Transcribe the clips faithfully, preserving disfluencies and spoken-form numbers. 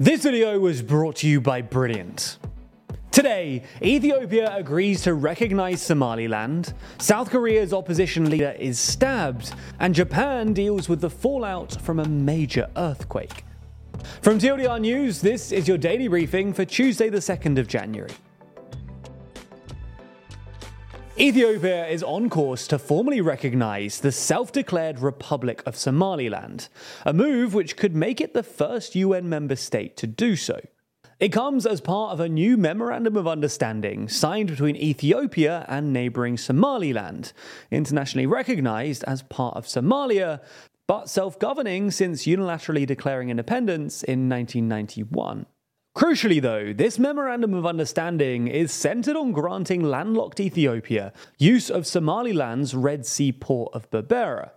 This video was brought to you by Brilliant. Today, Ethiopia agrees to recognize Somaliland, South Korea's opposition leader is stabbed, and Japan deals with the fallout from a major earthquake. From T L D R News, this is your daily briefing for Tuesday the second of January. Ethiopia is on course to formally recognise the self-declared Republic of Somaliland, a move which could make it the first U N member state to do so. It comes as part of a new Memorandum of Understanding signed between Ethiopia and neighbouring Somaliland, internationally recognised as part of Somalia, but self-governing since unilaterally declaring independence in nineteen ninety-one. Crucially though, this Memorandum of Understanding is centred on granting landlocked Ethiopia use of Somaliland's Red Sea port of Berbera.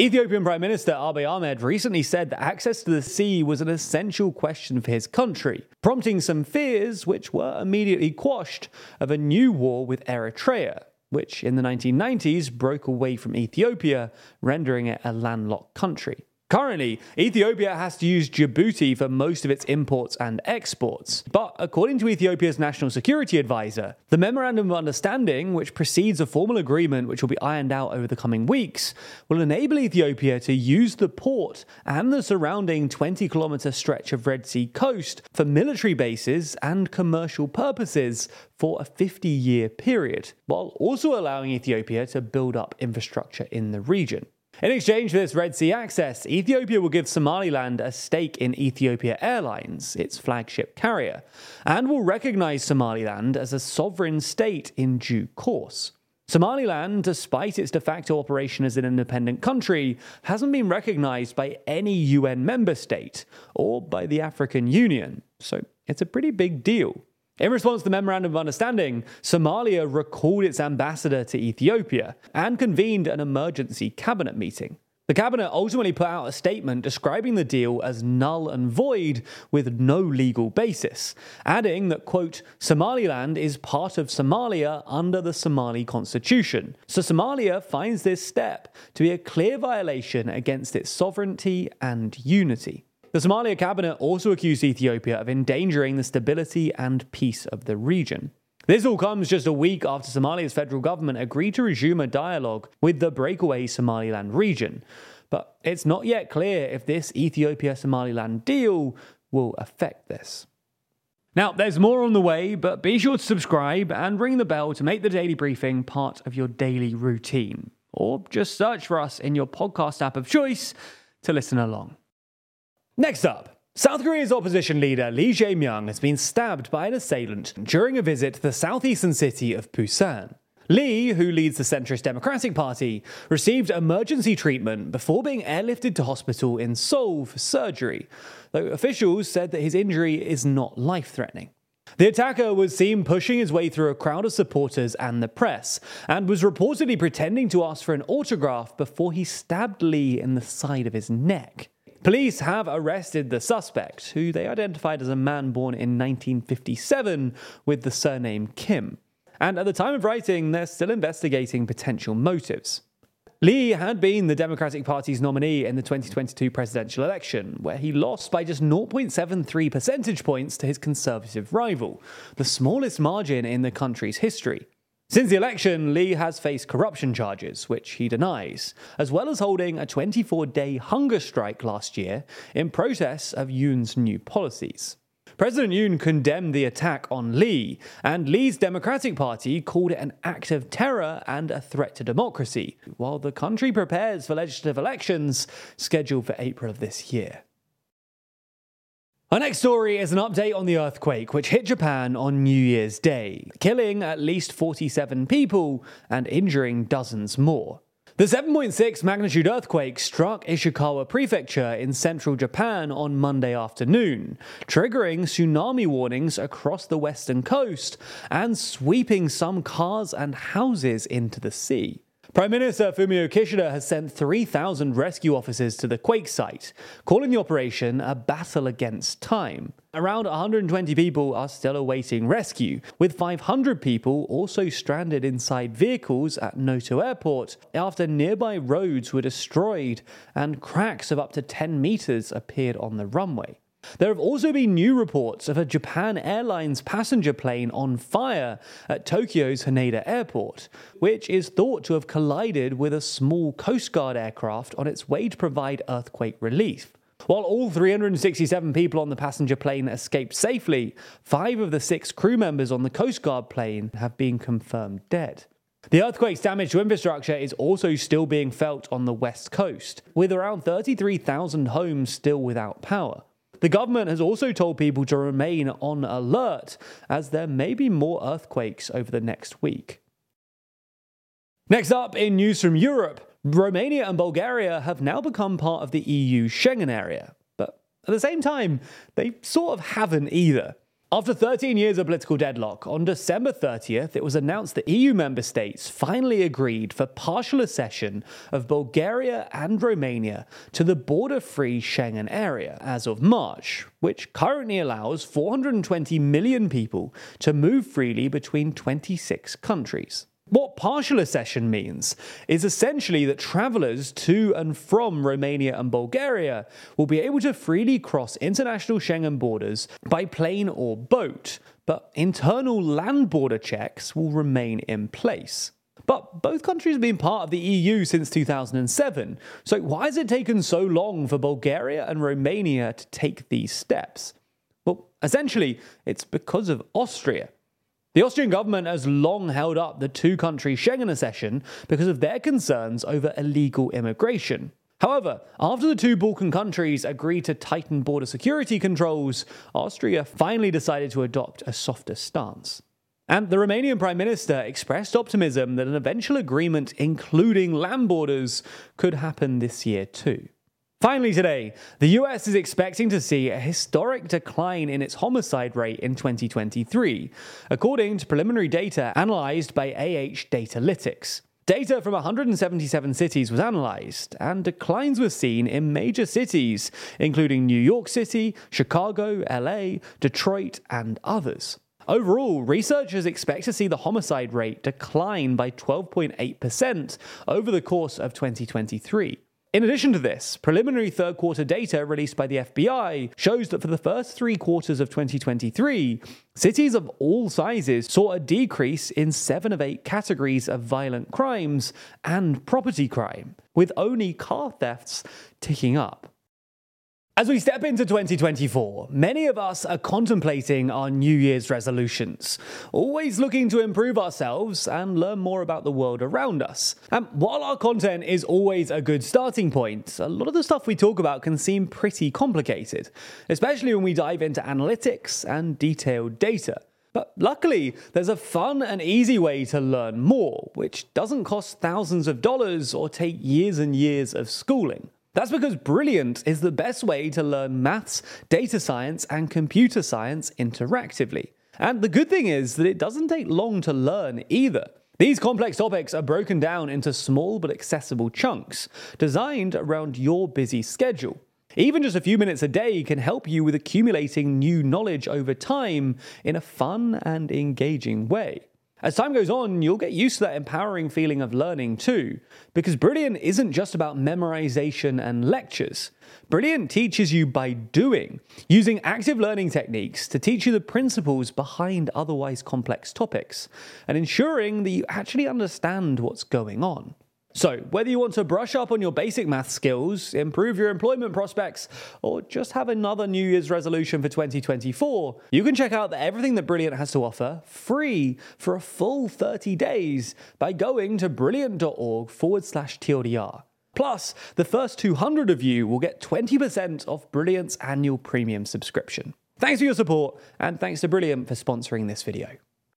Ethiopian Prime Minister Abiy Ahmed recently said that access to the sea was an essential question for his country, prompting some fears, which were immediately quashed, of a new war with Eritrea, which in the nineteen nineties broke away from Ethiopia, rendering it a landlocked country. Currently, Ethiopia has to use Djibouti for most of its imports and exports. But according to Ethiopia's National Security Advisor, the Memorandum of Understanding, which precedes a formal agreement which will be ironed out over the coming weeks, will enable Ethiopia to use the port and the surrounding twenty kilometer stretch of Red Sea coast for military bases and commercial purposes for a fifty year period, while also allowing Ethiopia to build up infrastructure in the region. In exchange for this Red Sea access, Ethiopia will give Somaliland a stake in Ethiopia Airlines, its flagship carrier, and will recognise Somaliland as a sovereign state in due course. Somaliland, despite its de facto operation as an independent country, hasn't been recognised by any U N member state or by the African Union, so it's a pretty big deal. In response to the Memorandum of Understanding, Somalia recalled its ambassador to Ethiopia and convened an emergency cabinet meeting. The cabinet ultimately put out a statement describing the deal as null and void with no legal basis, adding that, quote, Somaliland is part of Somalia under the Somali constitution, so Somalia finds this step to be a clear violation against its sovereignty and unity. The Somalia cabinet also accused Ethiopia of endangering the stability and peace of the region. This all comes just a week after Somalia's federal government agreed to resume a dialogue with the breakaway Somaliland region. But it's not yet clear if this Ethiopia-Somaliland deal will affect this. Now, there's more on the way, but be sure to subscribe and ring the bell to make the daily briefing part of your daily routine. Or just search for us in your podcast app of choice to listen along. Next up, South Korea's opposition leader Lee Jae-myung has been stabbed by an assailant during a visit to the southeastern city of Busan. Lee, who leads the centrist Democratic Party, received emergency treatment before being airlifted to hospital in Seoul for surgery, though officials said that his injury is not life-threatening. The attacker was seen pushing his way through a crowd of supporters and the press, and was reportedly pretending to ask for an autograph before he stabbed Lee in the side of his neck. Police have arrested the suspect, who they identified as a man born in nineteen fifty-seven with the surname Kim. And at the time of writing, they're still investigating potential motives. Lee had been the Democratic Party's nominee in the twenty twenty-two presidential election, where he lost by just zero point seven three percentage points to his conservative rival, the smallest margin in the country's history. Since the election, Lee has faced corruption charges, which he denies, as well as holding a twenty-four day hunger strike last year in protest of Yoon's new policies. President Yoon condemned the attack on Lee, and Lee's Democratic Party called it an act of terror and a threat to democracy, while the country prepares for legislative elections scheduled for April of this year. Our next story is an update on the earthquake which hit Japan on New Year's Day, killing at least forty-seven people and injuring dozens more. The seven point six magnitude earthquake struck Ishikawa Prefecture in central Japan on Monday afternoon, triggering tsunami warnings across the western coast and sweeping some cars and houses into the sea. Prime Minister Fumio Kishida has sent three thousand rescue officers to the quake site, calling the operation a battle against time. Around one hundred twenty people are still awaiting rescue, with five hundred people also stranded inside vehicles at Noto Airport after nearby roads were destroyed and cracks of up to ten meters appeared on the runway. There have also been new reports of a Japan Airlines passenger plane on fire at Tokyo's Haneda Airport, which is thought to have collided with a small Coast Guard aircraft on its way to provide earthquake relief. While all three hundred sixty-seven people on the passenger plane escaped safely, five of the six crew members on the Coast Guard plane have been confirmed dead. The earthquake's damage to infrastructure is also still being felt on the west coast, with around thirty-three thousand homes still without power. The government has also told people to remain on alert, as there may be more earthquakes over the next week. Next up, in news from Europe, Romania and Bulgaria have now become part of the E U Schengen area. But at the same time, they sort of haven't either. After thirteen years of political deadlock, on December thirtieth, it was announced that E U member states finally agreed for partial accession of Bulgaria and Romania to the border-free Schengen area as of March, which currently allows four hundred twenty million people to move freely between twenty-six countries. What partial accession means is essentially that travellers to and from Romania and Bulgaria will be able to freely cross international Schengen borders by plane or boat, but internal land border checks will remain in place. But both countries have been part of the E U since two thousand seven, so why has it taken so long for Bulgaria and Romania to take these steps? Well, essentially, it's because of Austria. The Austrian government has long held up the two-country Schengen accession because of their concerns over illegal immigration. However, after the two Balkan countries agreed to tighten border security controls, Austria finally decided to adopt a softer stance. And the Romanian Prime Minister expressed optimism that an eventual agreement, including land borders, could happen this year too. Finally today, the U S is expecting to see a historic decline in its homicide rate in twenty twenty-three, according to preliminary data analysed by A H DataLytics. Data from one hundred seventy-seven cities was analysed, and declines were seen in major cities, including New York City, Chicago, L A, Detroit, and others. Overall, researchers expect to see the homicide rate decline by twelve point eight percent over the course of twenty twenty-three. In addition to this, preliminary third-quarter data released by the F B I shows that for the first three quarters of twenty twenty-three, cities of all sizes saw a decrease in seven of eight categories of violent crimes and property crime, with only car thefts ticking up. As we step into twenty twenty-four, many of us are contemplating our New Year's resolutions, always looking to improve ourselves and learn more about the world around us. And while our content is always a good starting point, a lot of the stuff we talk about can seem pretty complicated, especially when we dive into analytics and detailed data. But luckily, there's a fun and easy way to learn more, which doesn't cost thousands of dollars or take years and years of schooling. That's because Brilliant is the best way to learn maths, data science, and computer science interactively. And the good thing is that it doesn't take long to learn either. These complex topics are broken down into small but accessible chunks, designed around your busy schedule. Even just a few minutes a day can help you with accumulating new knowledge over time in a fun and engaging way. As time goes on, you'll get used to that empowering feeling of learning too, because Brilliant isn't just about memorization and lectures. Brilliant teaches you by doing, using active learning techniques to teach you the principles behind otherwise complex topics, and ensuring that you actually understand what's going on. So, whether you want to brush up on your basic math skills, improve your employment prospects, or just have another New Year's resolution for twenty twenty-four, you can check out everything that Brilliant has to offer free for a full thirty days by going to brilliant.org forward slash TLDR. Plus, the first two hundred of you will get twenty percent off Brilliant's annual premium subscription. Thanks for your support, and thanks to Brilliant for sponsoring this video.